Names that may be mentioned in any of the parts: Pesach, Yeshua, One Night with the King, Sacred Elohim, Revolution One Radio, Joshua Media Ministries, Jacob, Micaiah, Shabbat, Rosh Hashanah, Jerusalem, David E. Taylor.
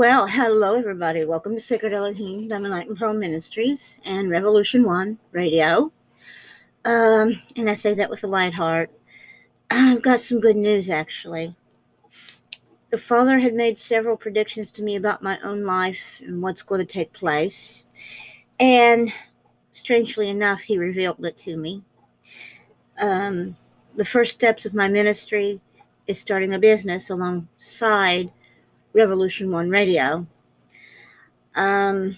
Well, hello everybody. Welcome to Sacred Elohim, Diamond Light and Pearl Ministries, and Revolution One Radio. And I say that with a light heart. I've got some good news, actually. The Father had made several predictions to me about my own life and what's going to take place. And strangely enough, he revealed it to me. The first steps of my ministry is starting a business alongside Revolution One Radio. I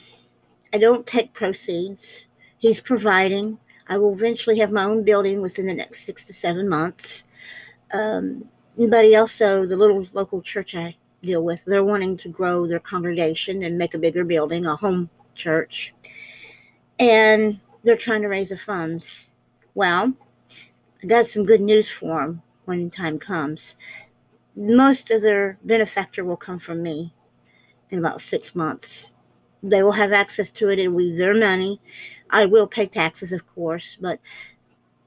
don't take proceeds. He's providing. I will eventually have my own building within the next 6 to 7 months. But also, the little local church I deal with, they're wanting to grow their congregation and make a bigger building, a home church. And they're trying to raise the funds. Well, I got some good news for them when time comes. Most of their benefactor will come from me in about 6 months. They will have access to it. It will be their money. I will pay taxes, of course, but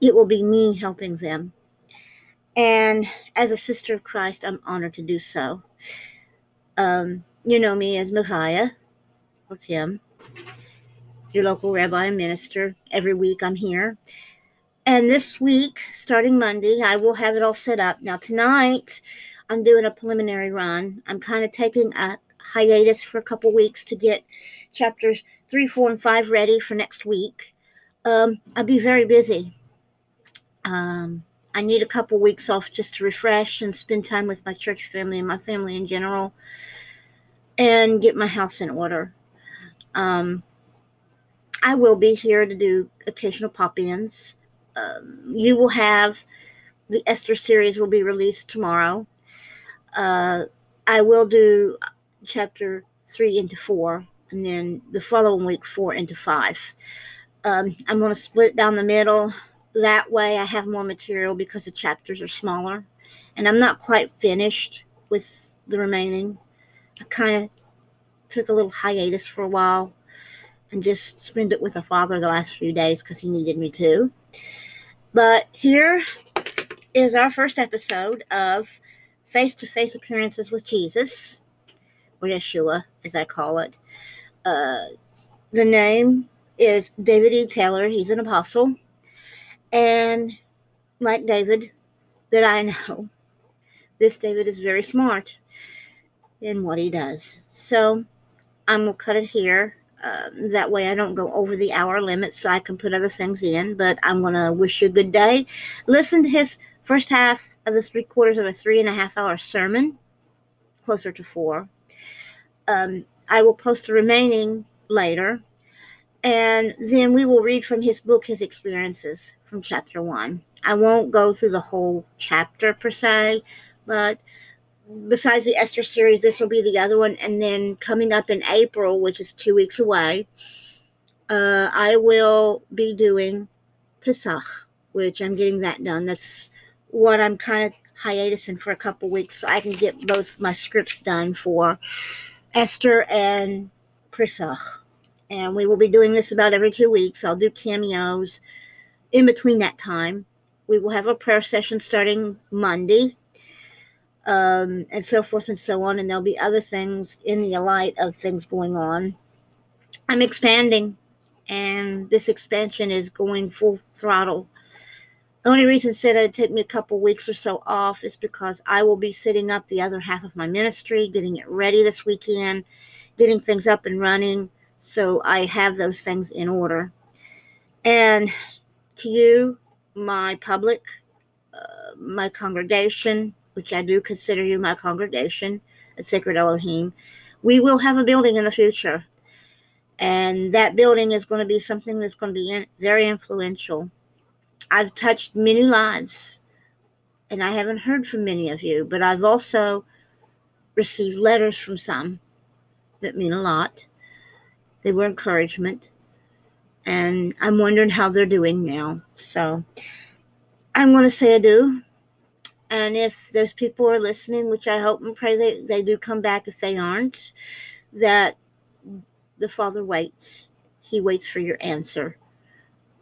it will be me helping them. And as a sister of Christ, I'm honored to do so. You know me as Micaiah, or Tim, your local rabbi and minister. Every week I'm here. And this week, starting Monday, I will have it all set up. Now, tonight, I'm doing a preliminary run. I'm kind of taking a hiatus for a couple weeks to get chapters 3, 4, and 5 ready for next week. I'll be very busy. I need a couple weeks off just to refresh and spend time with my church family and my family in general and get my house in order. I will be here to do occasional pop-ins. You will have the Esther series will be released tomorrow. I will do chapter 3 into 4 and then the following week 4 into 5. I'm going to split it down the middle. That way I have more material because the chapters are smaller. And I'm not quite finished with the remaining. I kind of took a little hiatus for a while and just spent it with the Father the last few days because he needed me to. But here is our first episode of Face-to-Face Appearances with Jesus, or Yeshua, as I call it. The name is David E. Taylor. He's an apostle. And like David that I know, this David is very smart in what he does. So I'm going to cut it here. That way I don't go over the hour limit so I can put other things in. But I'm going to wish you a good day. Listen to his first half of the 3/4 of a 3.5-hour sermon, closer to 4. I will post the remaining later. And then we will read from his book, his experiences from chapter 1. I won't go through the whole chapter per se, but besides the Esther series, this will be the other one. And then coming up in April, which is 2 weeks away, I will be doing Pesach, which I'm getting that done. That's what I'm kind of hiatusing for a couple weeks so I can get both my scripts done for Esther and Pesach. And we will be doing this about every 2 weeks. I'll do cameos in between that time. We will have a prayer session starting Monday, and so forth and so on. And there'll be other things in the light of things going on. I'm expanding, and this expansion is going full throttle. The only reason I said it'd take me a couple weeks or so off is because I will be setting up the other half of my ministry, getting it ready this weekend, getting things up and running. So I have those things in order. And to you, my public, my congregation, which I do consider you my congregation at Sacred Elohim, we will have a building in the future. And that building is going to be something that's going to be very influential. I've touched many lives, and I haven't heard from many of you, but I've also received letters from some that mean a lot. They were encouragement, and I'm wondering how they're doing now. So I'm going to say adieu, and if those people are listening, which I hope and pray they do come back if they aren't, that the Father waits. He waits for your answer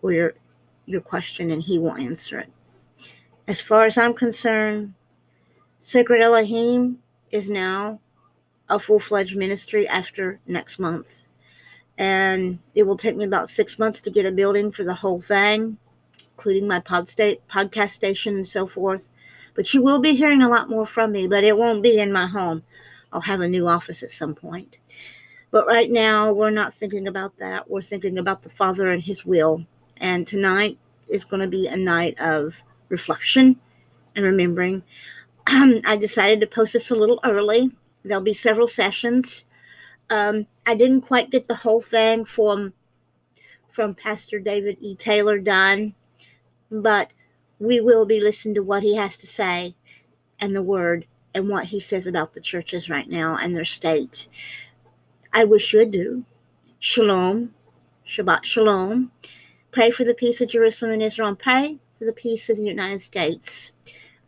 or your question, and he will answer it. As far as I'm concerned, Sacred Elohim is now a full-fledged ministry after next month. And it will take me about 6 months to get a building for the whole thing, including my podcast station and so forth. But you will be hearing a lot more from me, but it won't be in my home. I'll have a new office at some point. But right now, we're not thinking about that. We're thinking about the Father and His will. And tonight is going to be a night of reflection and remembering. I decided to post this a little early. There'll be several sessions. I didn't quite get the whole thing from Pastor David E. Taylor done, but we will be listening to what he has to say and the word and what he says about the churches right now and their state. I wish you would do. Shalom. Shabbat shalom. Pray for the peace of Jerusalem and Israel, and pray for the peace of the United States.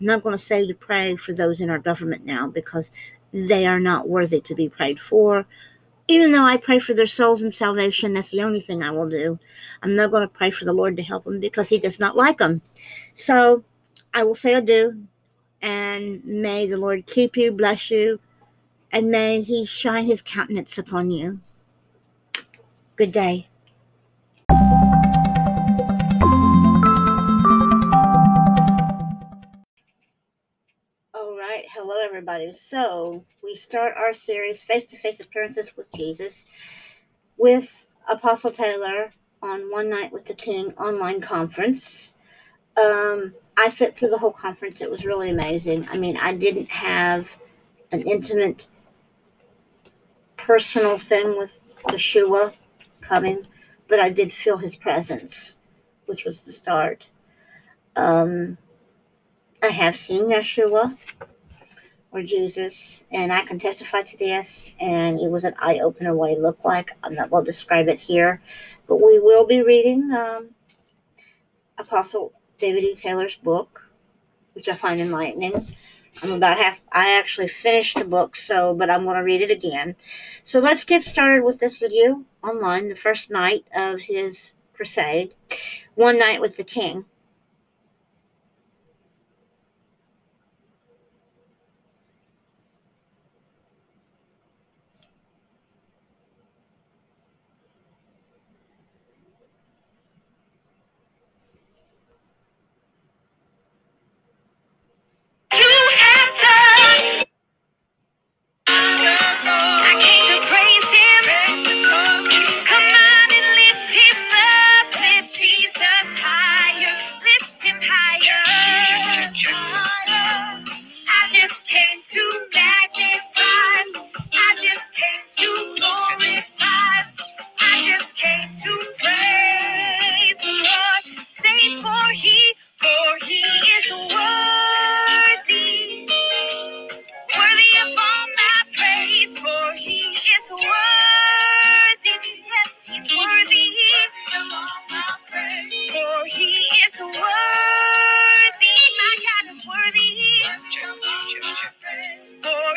I'm not going to say to pray for those in our government now because they are not worthy to be prayed for. Even though I pray for their souls and salvation, that's the only thing I will do. I'm not going to pray for the Lord to help them because he does not like them. So I will say adieu, and may the Lord keep you, bless you, and may he shine his countenance upon you. Good day. Hello, everybody. So we start our series, Face-to-Face Appearances with Jesus, with Apostle Taylor on One Night with the King online conference. I sat through the whole conference. It was really amazing. I mean, I didn't have an intimate, personal thing with Yeshua coming, but I did feel his presence, which was the start. I have seen Yeshua, or Jesus, and I can testify to this, and it was an eye-opener what he looked like. I'm not going to describe it here, but we will be reading Apostle David E. Taylor's book, which I find enlightening. I actually finished the book, but I'm going to read it again. So let's get started with this video online, the first night of his crusade, One Night with the King. For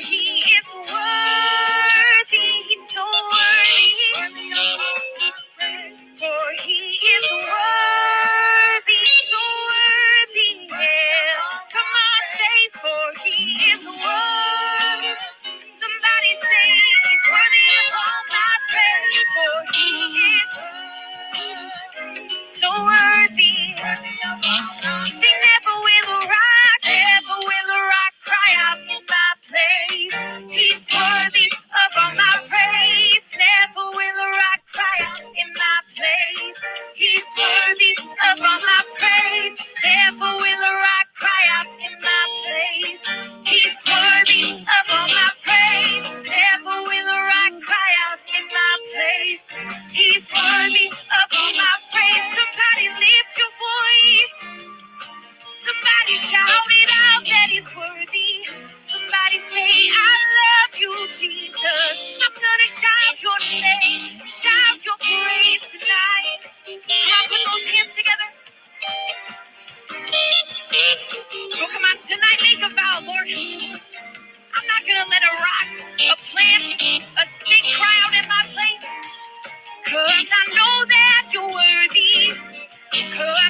he is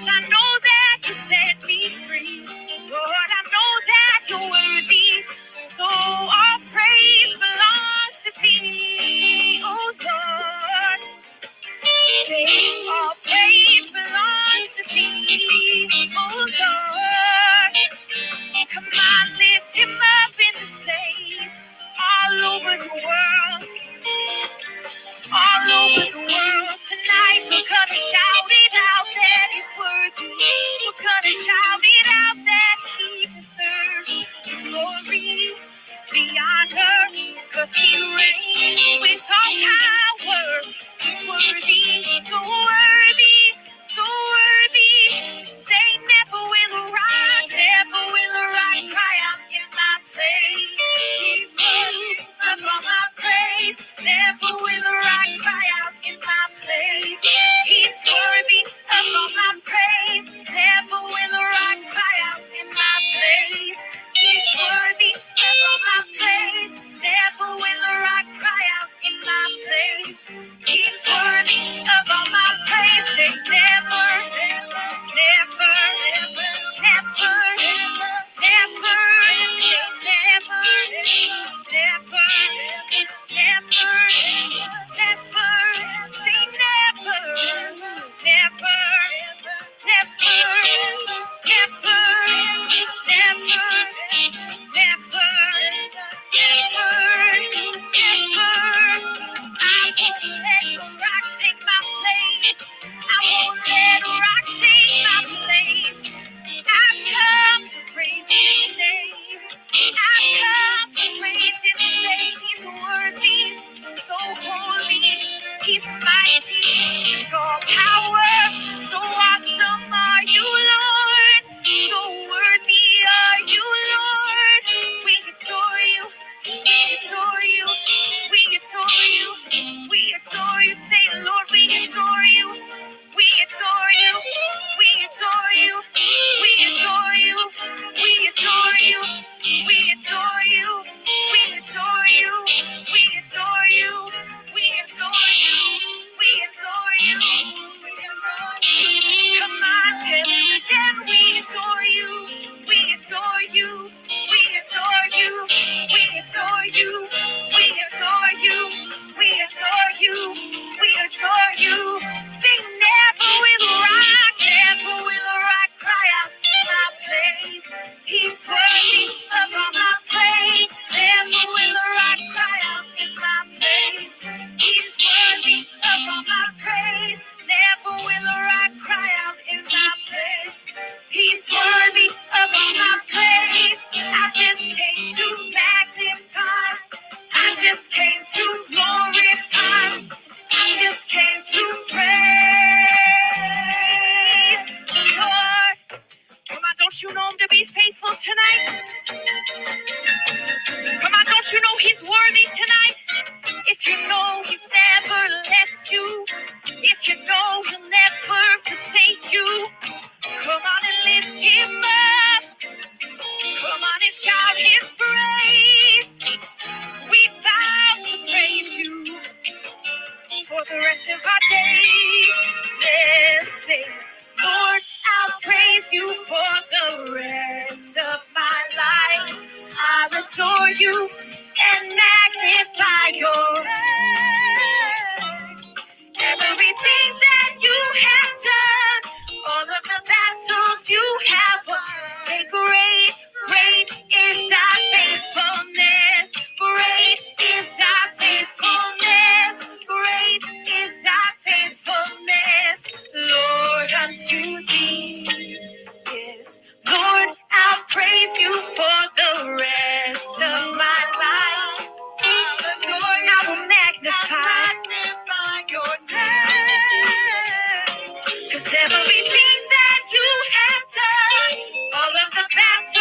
'Cause I know that you set me free. Lord, I know that you're worthy. So all praise belongs to thee, oh Lord. Say all praise belongs to thee, oh Lord. Come on, lift him up in this place. All over the world. All over the world tonight, we're gonna shout it out that he's worthy. We're gonna shout it out that he deserves the glory, the honor, 'cause he reigns with all power. He's worthy, so worthy, so worthy. Say never will a rock, never will a rock cry out in my place. He's worthy of all my praise. Never will a rock cry out in my place. He's worthy of all my praise. Never will a rock cry out in my place. He's worthy of all my praise. Never will a rock cry out in my place. He's worthy of all my praise. They never, never, never, never, never, never, never, never, never. Everything that you have done, all of the past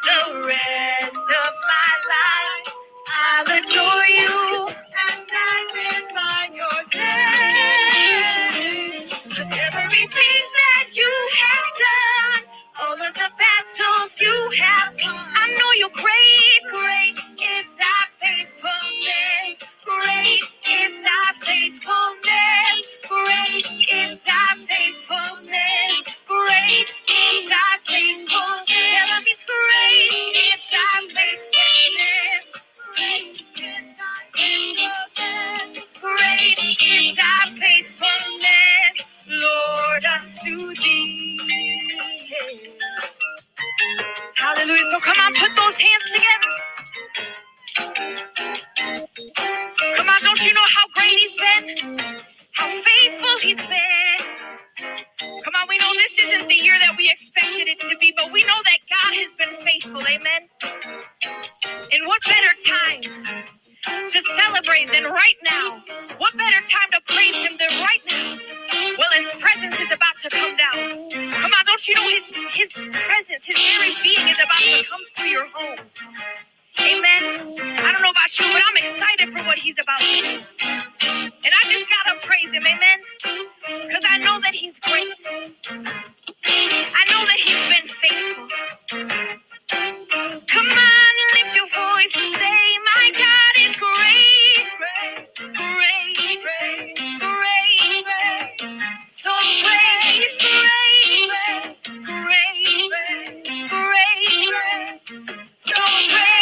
the rest of my life. I'll adore you and magnify your name. 'Cause everything that you have done, all of the battles you have won, I know you're great, great is thy faithfulness. Great is thy faithfulness. Great is thy faithfulness. Great is thy faithfulness. Great is thy faithfulness. Great is thy faithfulness. Great is thy faithfulness, Lord, unto thee. Hallelujah. So come on, put those hands together. Come on, don't you know how great he's been? How faithful he's been. Come on, we know this isn't the year that we expected it to be, but we know that God has been faithful, amen? And what better time to celebrate than right now? What better time to praise him than right now? Well, his presence is about to come down. Come on, don't you know his presence, his very being is about to come through your homes. Amen. I don't know about you, but I'm excited for what he's about to do. And I just gotta praise him, amen? Because I know that he's great. I know that he's been faithful. Come on, lift your voice and say, my God is great. Great, great, great, great. So praise, great, great, great, great, great. So great.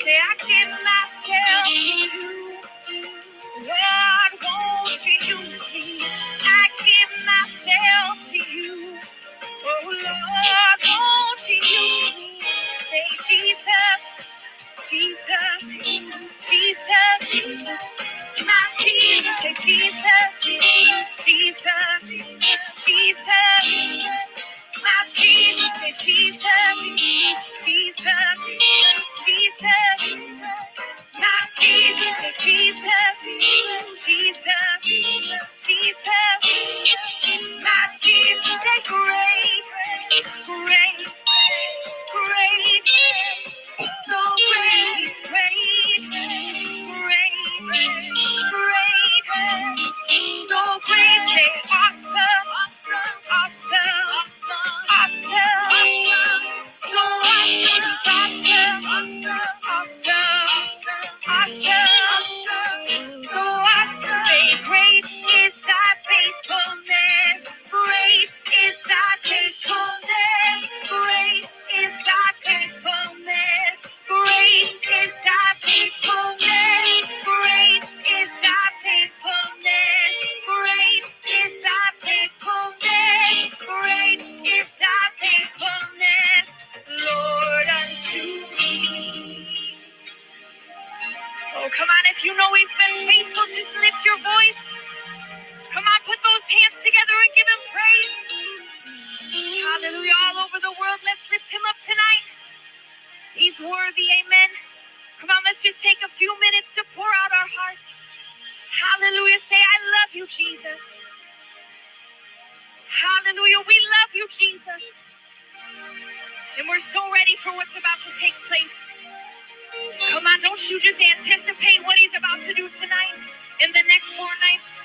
Say I can't. Lord, won't you use me? I give myself to you. Oh, Lord, won't you use me? Say, Jesus, Jesus, Jesus, my Jesus. Say, Jesus, Jesus, Jesus. My Jesus, say Jesus, Jesus, Jesus. My Jesus, say Jesus, Jesus, Jesus. My Jesus, say great, great, great. So great, he's great, great, great. So great, say awesome, awesome, awesome. You just anticipate what he's about to do tonight and the next 4 nights.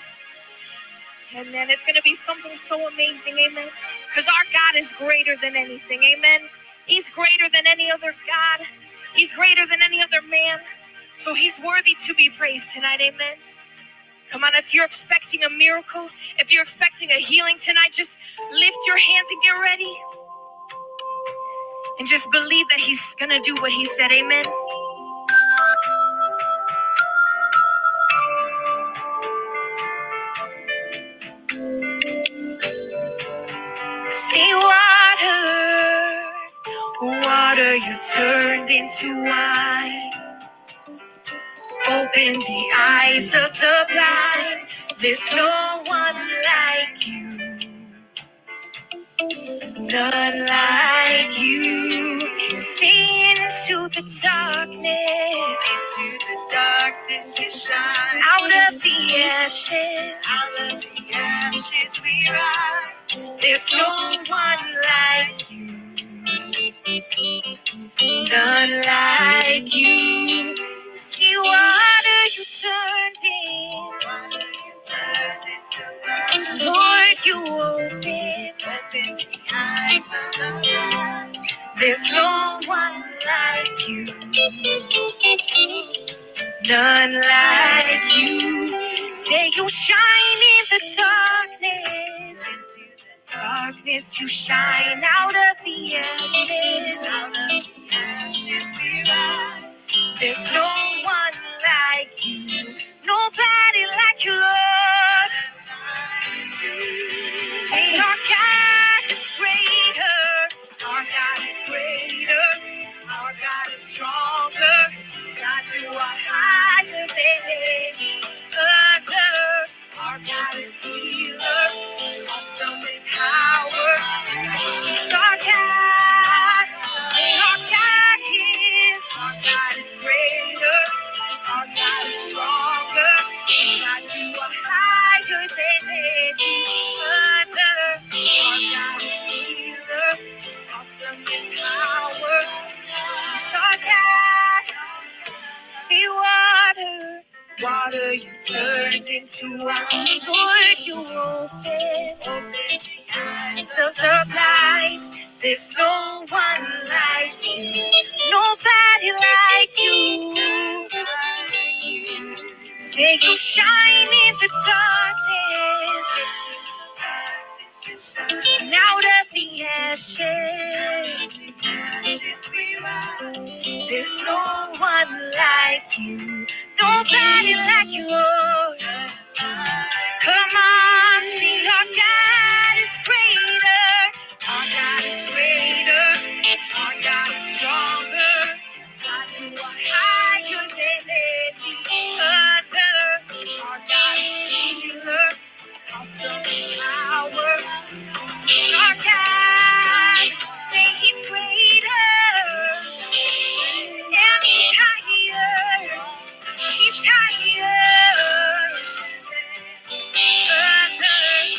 And then it's going to be something so amazing, amen. Because our God is greater than anything, amen. He's greater than any other God. He's greater than any other man. So he's worthy to be praised tonight, amen. Come on, if you're expecting a miracle, if you're expecting a healing tonight, just lift your hands and get ready. And just believe that he's going to do what he said, amen. You turned into wine. Open the eyes of the blind. There's no one like you. None like you. See into the darkness. Into the darkness you shine. Out of the ashes. Out of the ashes we rise. There's no one like you. None like you. See, water you turned in. Lord, you open the eyes of the blind. There's no one like you. None like you. Say you shine in the darkness. Darkness, you shine out of the ashes. Out of the ashes we rise. There's no one like you. Nobody like you, Lord. Say our God is greater. Our God is greater. Our God is stronger. God, you are higher than any other. Our God is healer, awesome in power. He's our God, say our God is. Our God is greater, our God is stronger. God, you are higher than any other. Our God is healer, awesome in power. He's our God, see water. Water you turned into wine. Lord, you open the eyes of the blind. There's no one like you. Nobody like you. Say you shine in the darkness. And out of the ashes. There's no one like you. nobody like you, Lord. Come on, see our God is greater. Our God is greater. Our God is stronger. God, you are higher than any other. Our God is healer. Awesome in power. Our God, say he's greater. And he's higher. He's higher. It's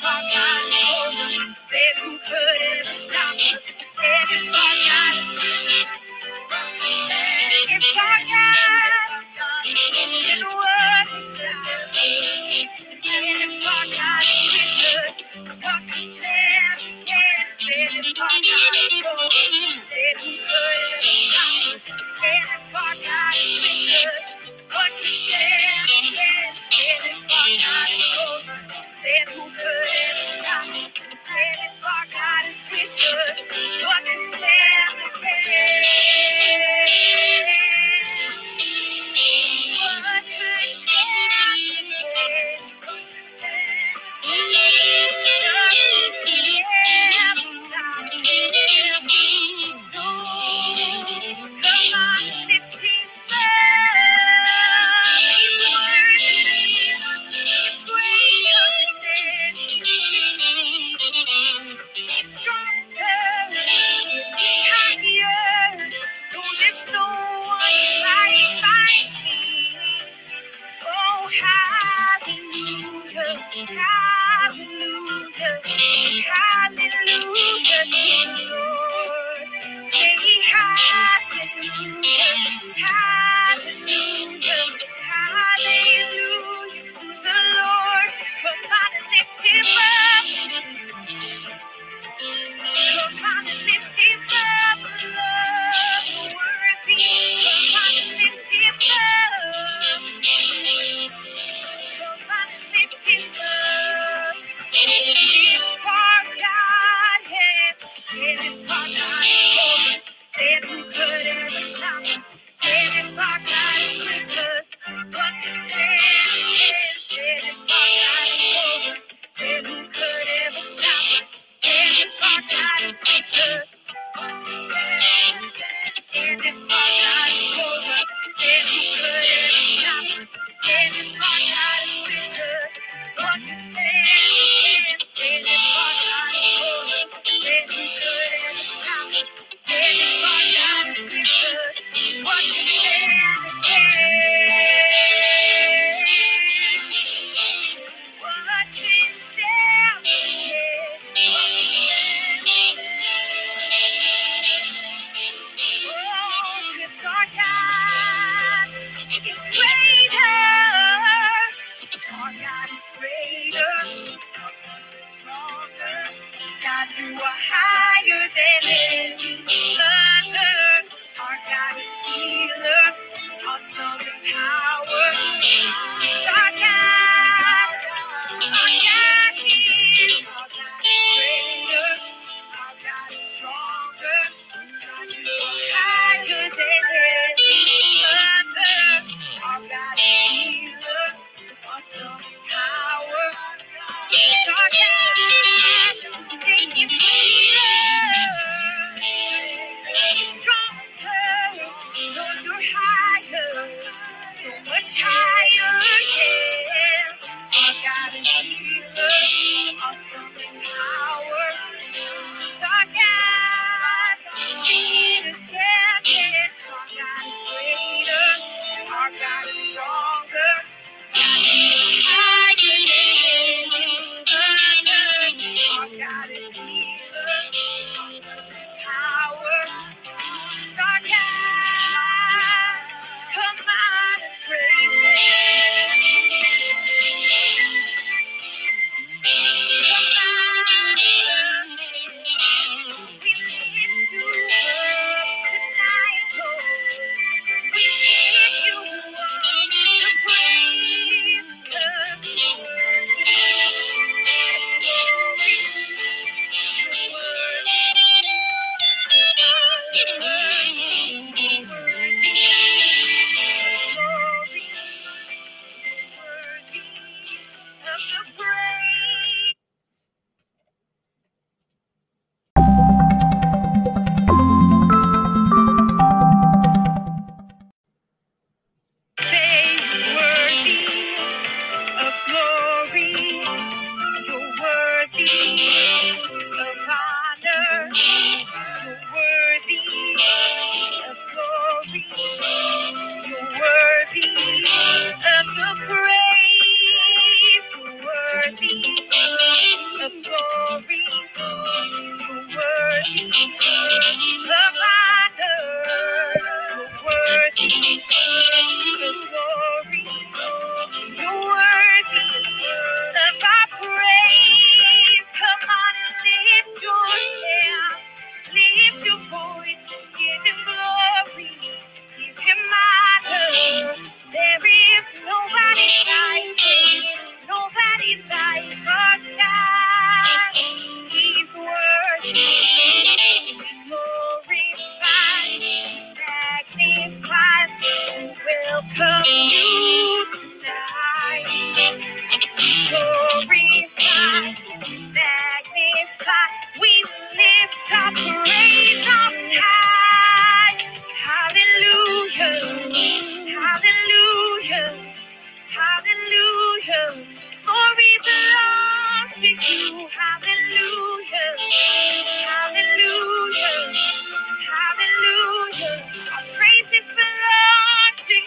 our God, in the world.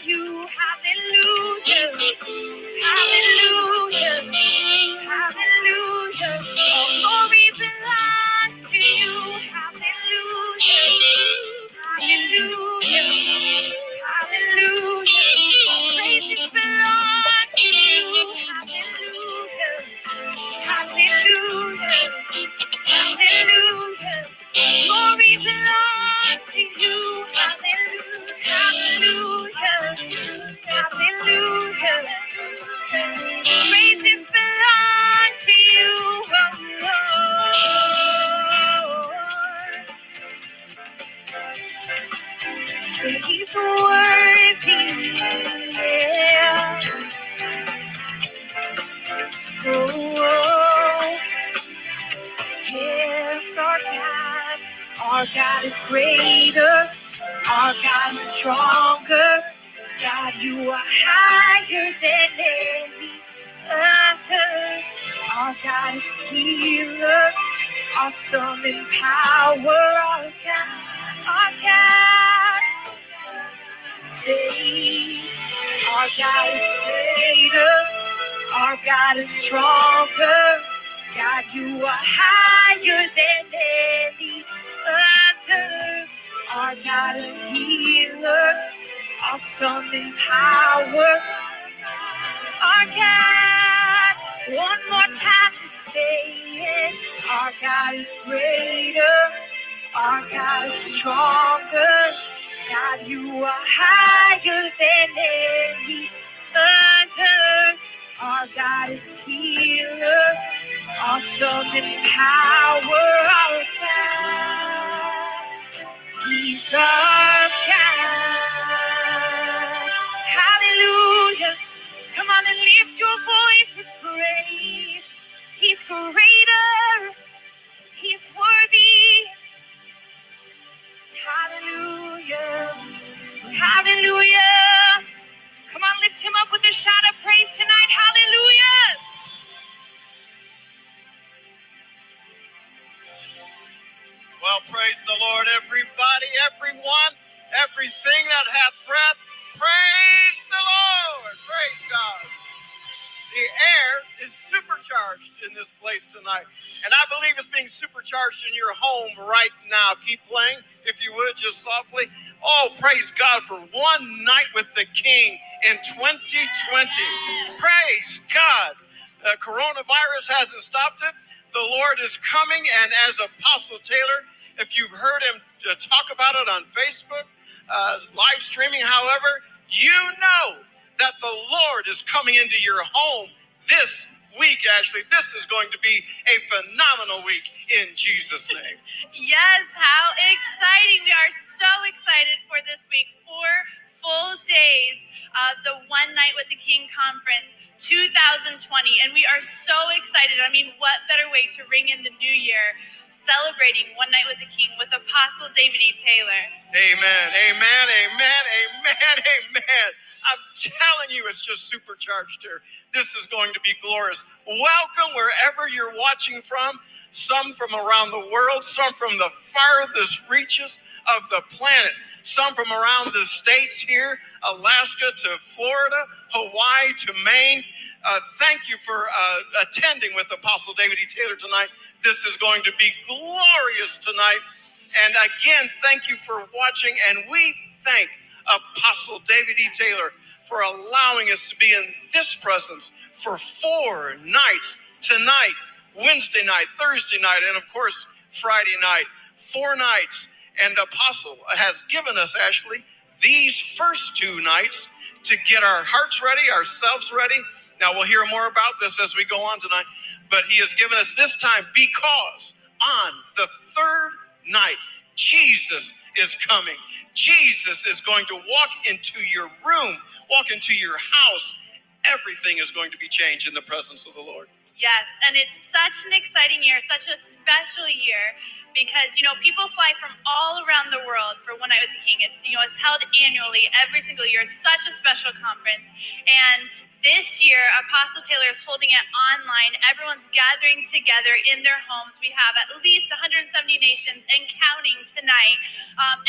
Hallelujah. So he's worthy, yeah. Oh, yes, our God is greater, our God is stronger. God, you are higher than any other. Our God is healer, awesome in power. Our God, say, our God is greater, our God is stronger. God, you are higher than any other. Our God is healer, awesome in power. Our God, one more time to say it. Our God is greater, our God is stronger. God, you are higher than any other. Our God is healer, awesome in power. Our God, he's our God. Hallelujah. Come on and lift your voice with praise. He's greater. He's worthy. Hallelujah. Hallelujah. Come on, lift him up with a shout of praise tonight. Hallelujah. Well, praise the Lord, everybody, everyone, everything that hath breath. Praise the Lord. Praise God. The air is supercharged in this place tonight. And I believe it's being supercharged in your home right now. Keep playing, if you would, just softly. Oh, praise God for One Night with the King in 2020. Praise God. The coronavirus hasn't stopped it. The Lord is coming, and as Apostle Taylor, if you've heard him talk about it on Facebook, live streaming, however, you know that the Lord is coming into your home this week, Ashley. This is going to be a phenomenal week in Jesus' name. Yes, how exciting. We are so excited for this week. 4 full days of the One Night with the King conference 2020, and we are so excited. I mean, what better way to ring in the new year celebrating One Night with the King with Apostle David E. Taylor. Amen, amen, amen, amen, amen. I'm telling you, it's just supercharged here. This is going to be glorious. Welcome wherever you're watching from, some from around the world, some from the farthest reaches of the planet, some from around the states here, Alaska to Florida, Hawaii to Maine. Thank you for attending with Apostle David E. Taylor tonight. This is going to be glorious tonight. And again, thank you for watching. And we thank Apostle David E. Taylor for allowing us to be in this presence for 4 nights. Tonight, Wednesday night, Thursday night, and of course, Friday night. 4 nights. And Apostle has given us, Ashley, these first 2 nights to get our hearts ready, ourselves ready. Now, we'll hear more about this as we go on tonight, but he has given us this time because on the 3rd night, Jesus is coming. Jesus is going to walk into your room, walk into your house. Everything is going to be changed in the presence of the Lord. Yes, and it's such an exciting year, such a special year, because, you know, people fly from all around the world for One Night with the King. It's, you know, it's held annually every single year. It's such a special conference, and this year, Apostle Taylor is holding it online. Everyone's gathering together in their homes. We have at least 170 nations and counting tonight,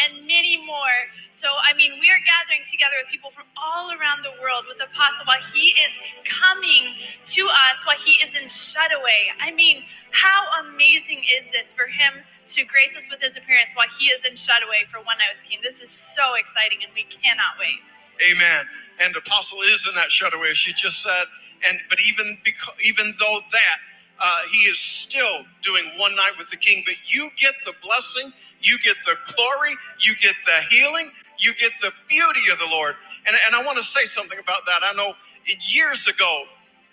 and many more. So, I mean, we are gathering together with people from all around the world with Apostle while he is coming to us, while he is in Shutaway. I mean, how amazing is this for him to grace us with his appearance while he is in Shutaway for One Night with the King? This is so exciting, and we cannot wait. Amen. And Apostle is in that Shutaway, as she just said. And but even though that, he is still doing One Night with the King. But you get the blessing, you get the glory, you get the healing, you get the beauty of the Lord. And I want to say something about that. I know years ago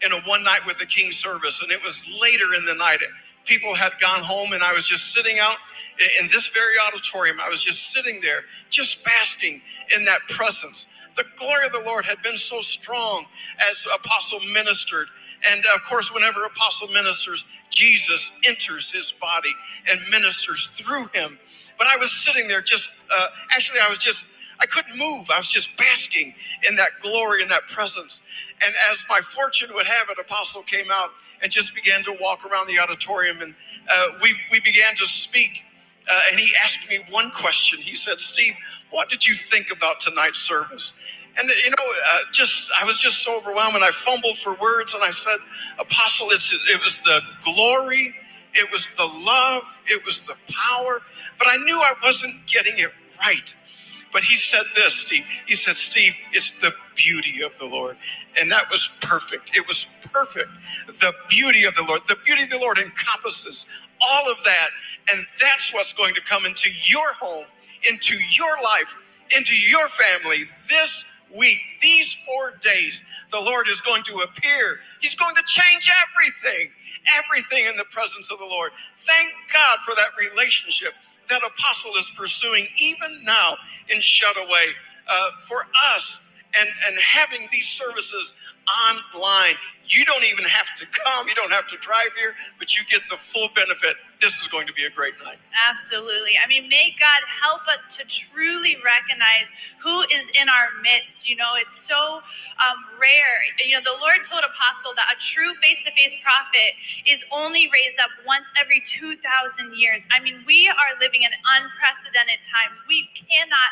in a One Night with the King service, and it was later in the night. people had gone home, and I was just sitting out in this very auditorium. I was just sitting there, just basking in that presence. The glory of the Lord had been so strong as Apostle ministered. And of course, whenever Apostle ministers, Jesus enters his body and ministers through him. But I was sitting there just, I couldn't move. I was just basking in that glory and that presence. And as my fortune would have it, Apostle came out and just began to walk around the auditorium. And we began to speak. And he asked me one question. He said, "Steve, what did you think about tonight's service?" And, I was just so overwhelmed. And I fumbled for words. And I said, "Apostle, it was the glory. It was the love. It was the power." But I knew I wasn't getting it right. But he said this, Steve. He said, "Steve, it's the beauty of the Lord." And that was perfect. It was perfect. The beauty of the Lord. The beauty of the Lord encompasses all of that. And that's what's going to come into your home, into your life, into your family this week. These 4 days, the Lord is going to appear. He's going to change everything. Everything in the presence of the Lord. Thank God for that relationship that Apostle is pursuing even now in Shutaway for us, and having these services online. You don't even have to come. You don't have to drive here, but you get the full benefit. This is going to be a great night. Absolutely. I mean, may God help us to truly recognize who is in our midst. You know, it's so rare. You know, the Lord told Apostle that a true face-to-face prophet is only raised up once every 2,000 years. I mean, we are living in unprecedented times. We cannot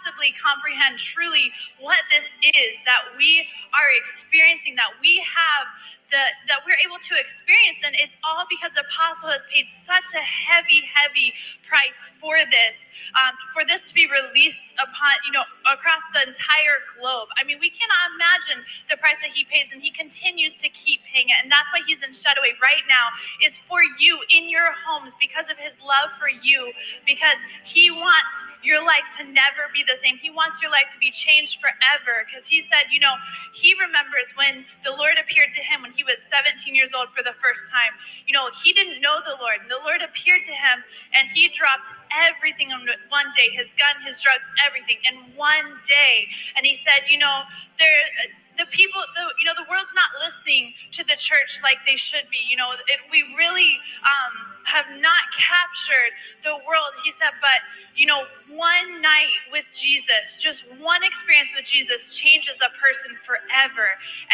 possibly comprehend truly what this is that we are experiencing, that we have, that we're able to experience. And it's all because the Apostle has paid such a heavy price for this to be released upon, you know, across the entire globe. I mean, we cannot imagine the price that he pays, and he continues to keep paying it. And that's why he's in Shutaway right now, is for you in your homes, because of his love for you, because he wants your life to never be the same. He wants your life to be changed forever, because he said, you know, he remembers when the Lord appeared to him when he was 17 years old for the first time. You know, he didn't know the Lord, and the Lord appeared to him, and he dropped everything in one day, his gun, his drugs, everything in one day. And he said, you know, the world's not listening to the church like they should be. You know, we really have not captured the world. He said, but, you know, one night with Jesus, just one experience with Jesus changes a person forever.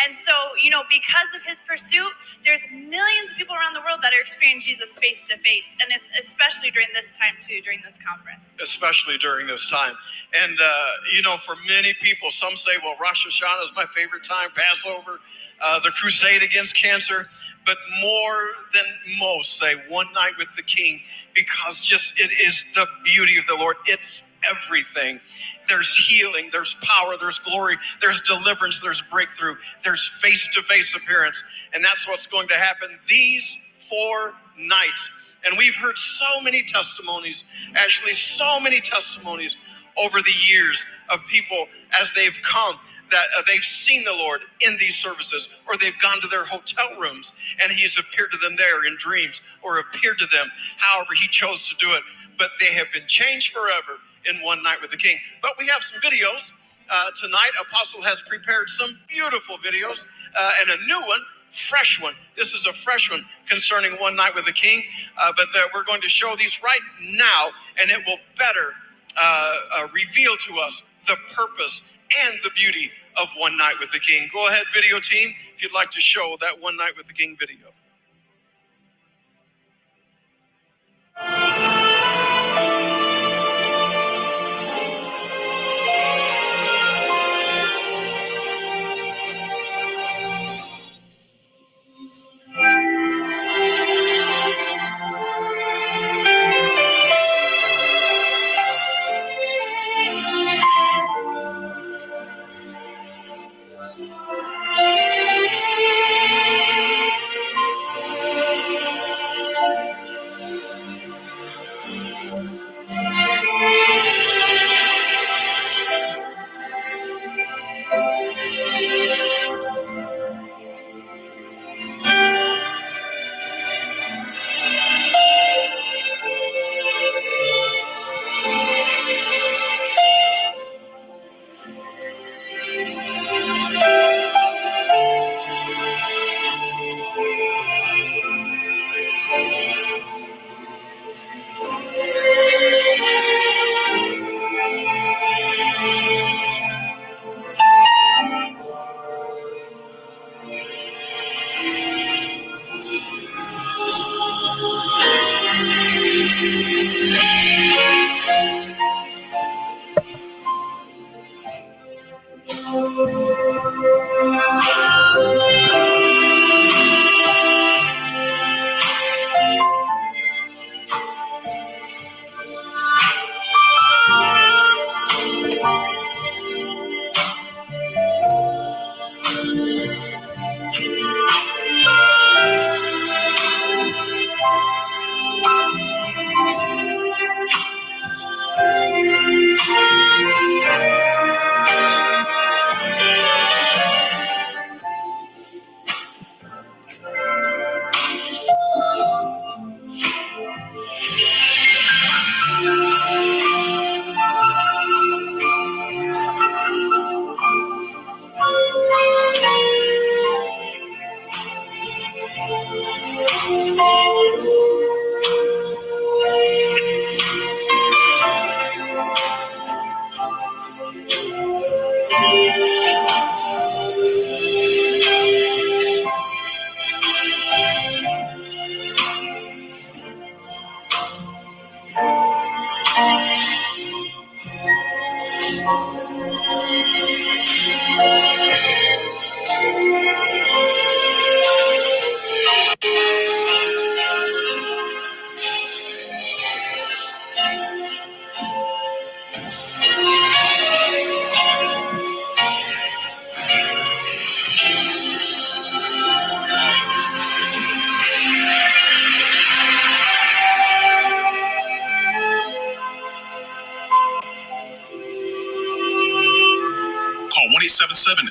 And so, you know, because of his pursuit, there's millions of people around the world that are experiencing Jesus face to face. And it's especially during this time too, during this conference. Especially during this time. And, you know, for many people, some say, well, Rosh Hashanah is my favorite time, Passover, the crusade against cancer. But more than most say One Night with the King, because just it is the beauty of the Lord. It's everything. There's healing, there's power, there's glory, there's deliverance, there's breakthrough, there's face-to-face appearance. And that's what's going to happen these 4 nights. And we've heard so many testimonies, actually so many testimonies over the years of people as they've come, that they've seen the Lord in these services, or they've gone to their hotel rooms and he's appeared to them there in dreams, or appeared to them however he chose to do it. But they have been changed forever in One Night with the King. But we have some videos tonight. Apostle has prepared some beautiful videos and a new one, fresh one. This is a fresh one concerning One Night with the King. But we're going to show these right now, and it will better reveal to us the purpose and the beauty of One Night with the King. Go ahead, video team, if you'd like to show that One Night with the King video.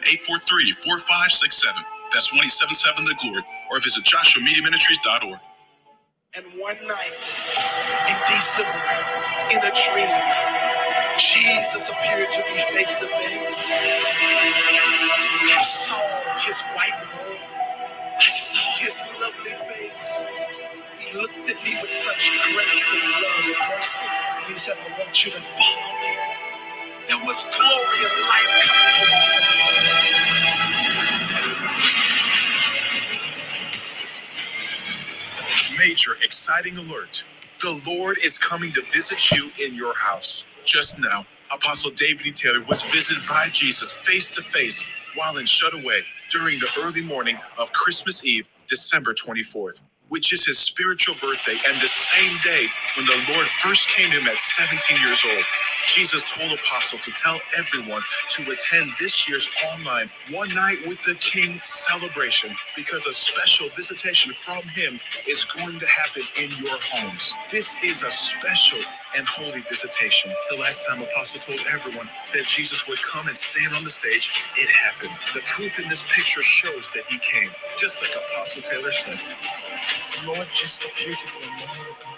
843-4567. That's 1-877 The Glory, or visit JoshuaMediaMinistries.org. And one night in December, in a dream, Jesus appeared to me face to face. I saw his white robe. I saw his lovely face. He looked at me with such grace and love and mercy. He said, "I want you to follow me." There was glory and light coming from him. Major exciting alert. The Lord is coming to visit you in your house. Just now, Apostle David E. Taylor was visited by Jesus face to face while in shut away during the early morning of Christmas Eve, December 24th, which is his spiritual birthday and the same day when the Lord first came to him at 17 years old. Jesus told Apostle to tell everyone to attend this year's online One Night with the King celebration, because a special visitation from him is going to happen in your homes. This is a special and holy visitation. The last time Apostle told everyone that Jesus would come and stand on the stage, it happened. The proof in this picture shows that he came, just like Apostle Taylor said. The Lord just appeared to me a moment ago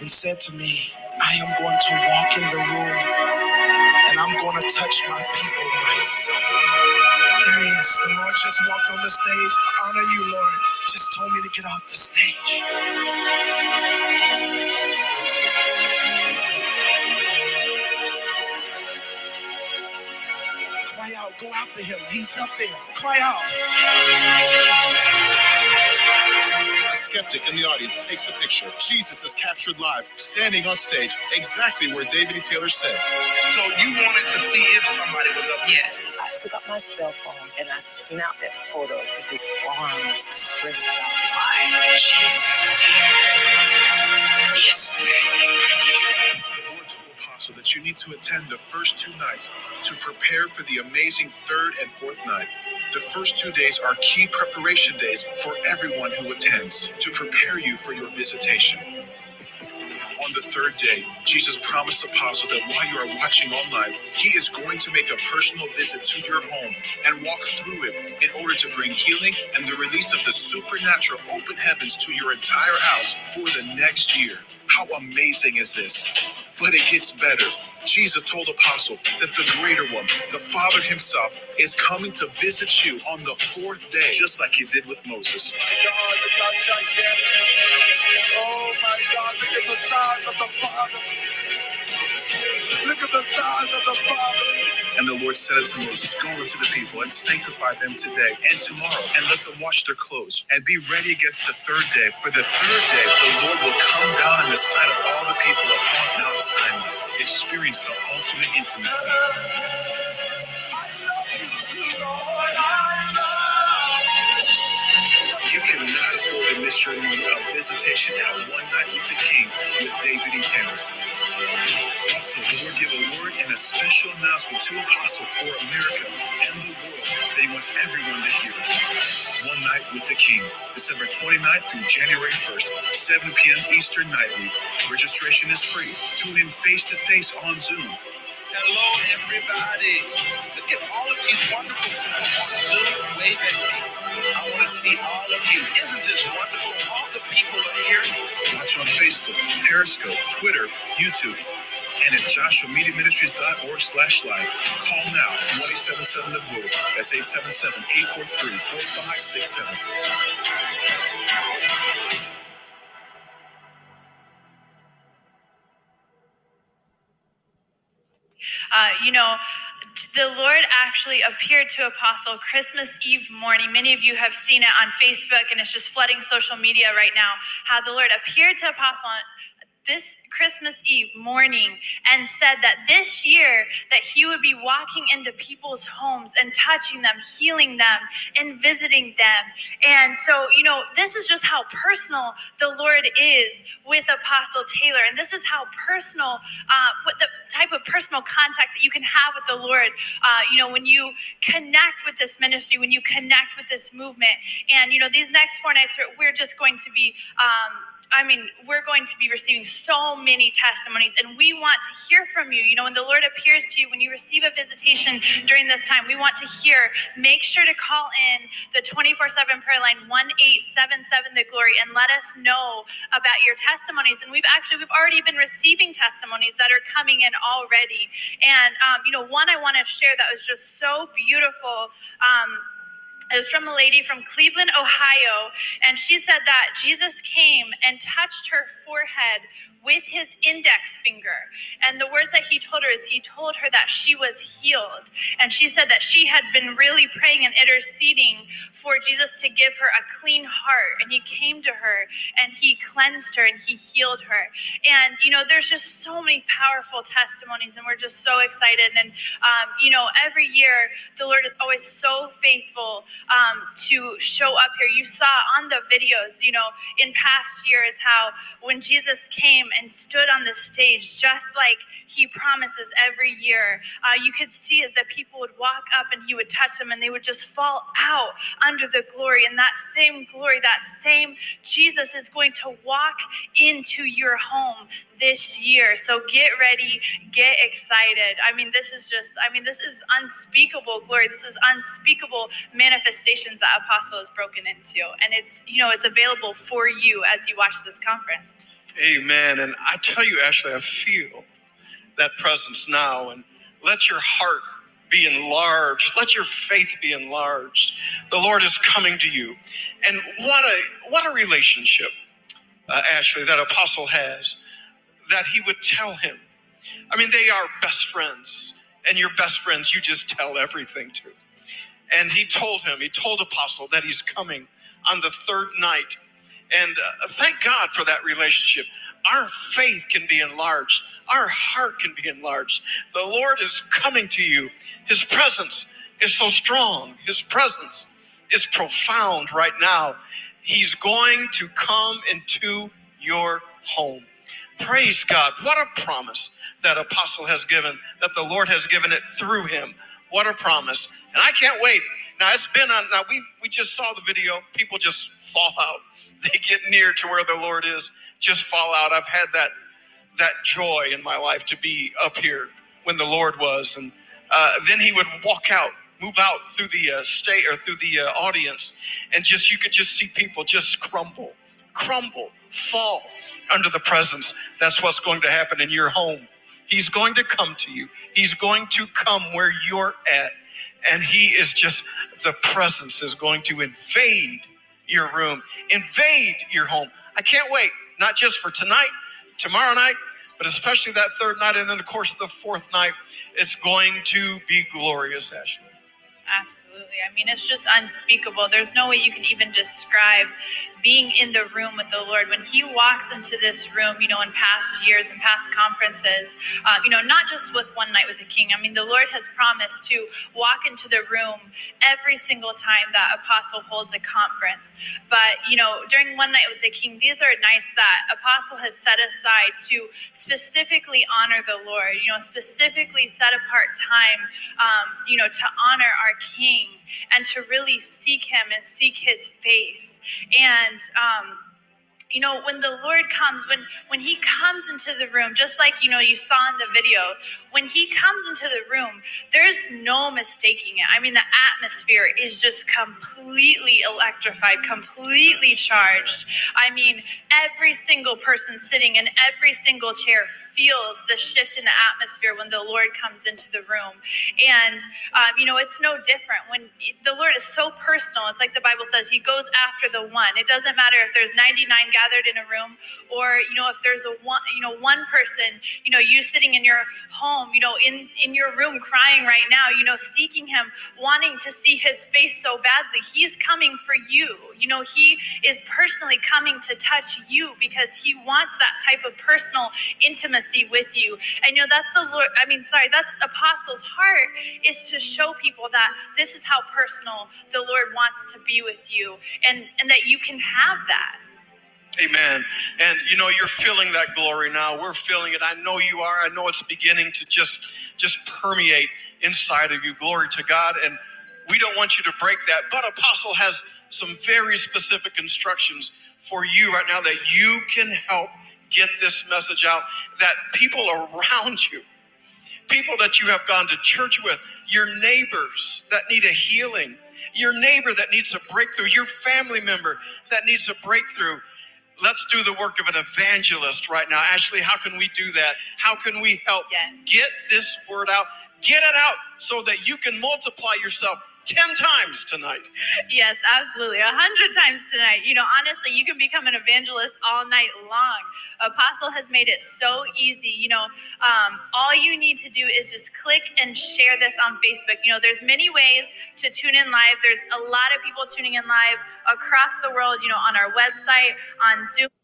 and said to me, "I am going to walk in the room and I'm going to touch my people myself." There he is. The Lord just walked on the stage. I honor you, Lord. Just told me to get off the stage. Cry out. Go out to him. He's up there. Cry out. A skeptic in the audience takes a picture. Jesus is captured live, standing on stage, exactly where David E. Taylor said. So you wanted to see if somebody was up there? Yes. I took out my cell phone and I snapped that photo with his arms stretched out wide. Jesus is here. He is standing. The Lord told Apostle that you need to attend the first two nights to prepare for the amazing third and fourth night. The first 2 days are key preparation days for everyone who attends, to prepare you for your visitation. On the third day, Jesus promised Apostle that while you are watching online, he is going to make a personal visit to your home and walk through it in order to bring healing and the release of the supernatural open heavens to your entire house for the next year. How amazing is this? But it gets better. Jesus told Apostle that the greater one, the Father himself, is coming to visit you on the fourth day, just like he did with Moses. Oh my God, look at the size of the Father. Look at the size of the Father. And the Lord said unto Moses, "Go unto the people and sanctify them today and tomorrow, and let them wash their clothes, and be ready against the third day. For the third day the Lord will come down in the sight of all the people upon Mount Sinai." Experience the ultimate intimacy. You cannot afford to miss your moment of visitation at One Night with the King with David E. Taylor. Also, the Lord gave a word and a special announcement to Apostle for America and the world that he wants everyone to hear. One Night with the King, December 29th through January 1st, 7 p.m. Eastern nightly. Registration is free. Tune in face-to-face on Zoom. Hello, everybody. Look at all of these wonderful people on Zoom. Wave at me. I want to see all of you. Isn't this wonderful? All the people are here. Watch on Facebook, Periscope, Twitter, YouTube, and at joshuamediaministries.org/live. Call now, 1-877-THE-GLOW. That's 877-843-4567. The Lord actually appeared to Apostle Christmas Eve morning. Many of you have seen it on Facebook, and it's just flooding social media right now, how the Lord appeared to Apostle this Christmas Eve morning and said that this year that he would be walking into people's homes and touching them, healing them, and visiting them. And so, this is just how personal the Lord is with Apostle Taylor. And this is how personal, what the type of personal contact that you can have with the Lord, when you connect with this ministry, when you connect with this movement. And, these next 4 nights, we're just going to be, we're going to be receiving so many testimonies, and we want to hear from you. When the Lord appears to you, when you receive a visitation during this time, we want to hear. Make sure to call in the 24/7 prayer line 1-877-THE-GLORY and let us know about your testimonies. And we've already been receiving testimonies that are coming in already. And one I want to share that was just so beautiful. It was from a lady from Cleveland, Ohio, and she said that Jesus came and touched her forehead with his index finger. And the words that he told her is he told her that she was healed. And she said that she had been really praying and interceding for Jesus to give her a clean heart. And he came to her and he cleansed her and he healed her. And, there's just so many powerful testimonies, and we're just so excited. And, every year the Lord is always so faithful to show up here. You saw on the videos, in past years how when Jesus came and stood on the stage, just like he promises every year, you could see as that people would walk up and he would touch them and they would just fall out under the glory. And that same glory, that same Jesus is going to walk into your home this year. So get ready, get excited. This is unspeakable glory. This is unspeakable manifestations that Apostle is broken into. And it's available for you as you watch this conference. Amen. And I tell you, Ashley, I feel that presence now. And let your heart be enlarged. Let your faith be enlarged. The Lord is coming to you. And what a relationship, Ashley, that Apostle has, that he would tell him. They are best friends. And your best friends, you just tell everything to. And he told Apostle that he's coming on the 3rd night. And thank God for that relationship. Our faith can be enlarged. Our heart can be enlarged. The Lord is coming to you. His presence is so strong. His presence is profound right now. He's going to come into your home. Praise God. What a promise that Apostle has given, that the Lord has given it through him. What a promise. And I can't wait. Now, we just saw the video. People just fall out. They get near to where the Lord is, just fall out. I've had that joy in my life to be up here when the Lord was. And then he would walk out, move out through the stage or through the audience. And you could just see people just crumble, fall under the presence. That's what's going to happen in your home. He's going to come to you. He's going to come where you're at. And the presence is going to invade your room, invade your home. I can't wait, not just for tonight, tomorrow night, but especially that 3rd night. And then, of course, the 4th night, it's going to be glorious, Ashley. Absolutely. It's just unspeakable. There's no way you can even describe being in the room with the Lord. When he walks into this room, in past years and past conferences, not just with One Night with the King. The Lord has promised to walk into the room every single time that Apostle holds a conference. But, during One Night with the King, these are nights that Apostle has set aside to specifically honor the Lord, specifically set apart time, to honor our King and to really seek him and seek his face. And You know, when the Lord comes, when he comes into the room, just like, you know, you saw in the video, when he comes into the room, there's no mistaking it. I mean, the atmosphere is just completely electrified, completely charged. I mean, every single person sitting in every single chair feels the shift in the atmosphere when the Lord comes into the room. And, you know, it's no different. When the Lord is so personal, it's like the Bible says, he goes after the one. It doesn't matter if there's 99 gathered in a room, or, you know, if there's a one, you know, one person, you know, you sitting in your home, you know, in your room crying right now, you know, seeking him, wanting to see his face so badly. He's coming for you. You know, he is personally coming to touch you because he wants that type of personal intimacy with you. And, you know, that's the Lord. I mean, sorry, that's Apostle's heart, is to show people that this is how personal the Lord wants to be with you, and that you can have that. Amen. And, you know, you're feeling that glory now. We're feeling it. I know you are. I know it's beginning to just permeate inside of you. Glory to God. And we don't want you to break that. But Apostle has some very specific instructions for you right now that you can help get this message out, that people around you, people that you have gone to church with, your neighbors that need a healing, your neighbor that needs a breakthrough, your family member that needs a breakthrough. Let's do the work of an evangelist right now. Ashley, how can we do that? How can we help? Yes. Get this word out. Get it out so that you can multiply yourself 10 times tonight. Yes, absolutely. 100 times tonight. You know, honestly, you can become an evangelist all night long. Apostle has made it so easy. You know, all you need to do is just click and share this on Facebook. You know, there's many ways to tune in live. There's a lot of people tuning in live across the world, you know, on our website, on Zoom.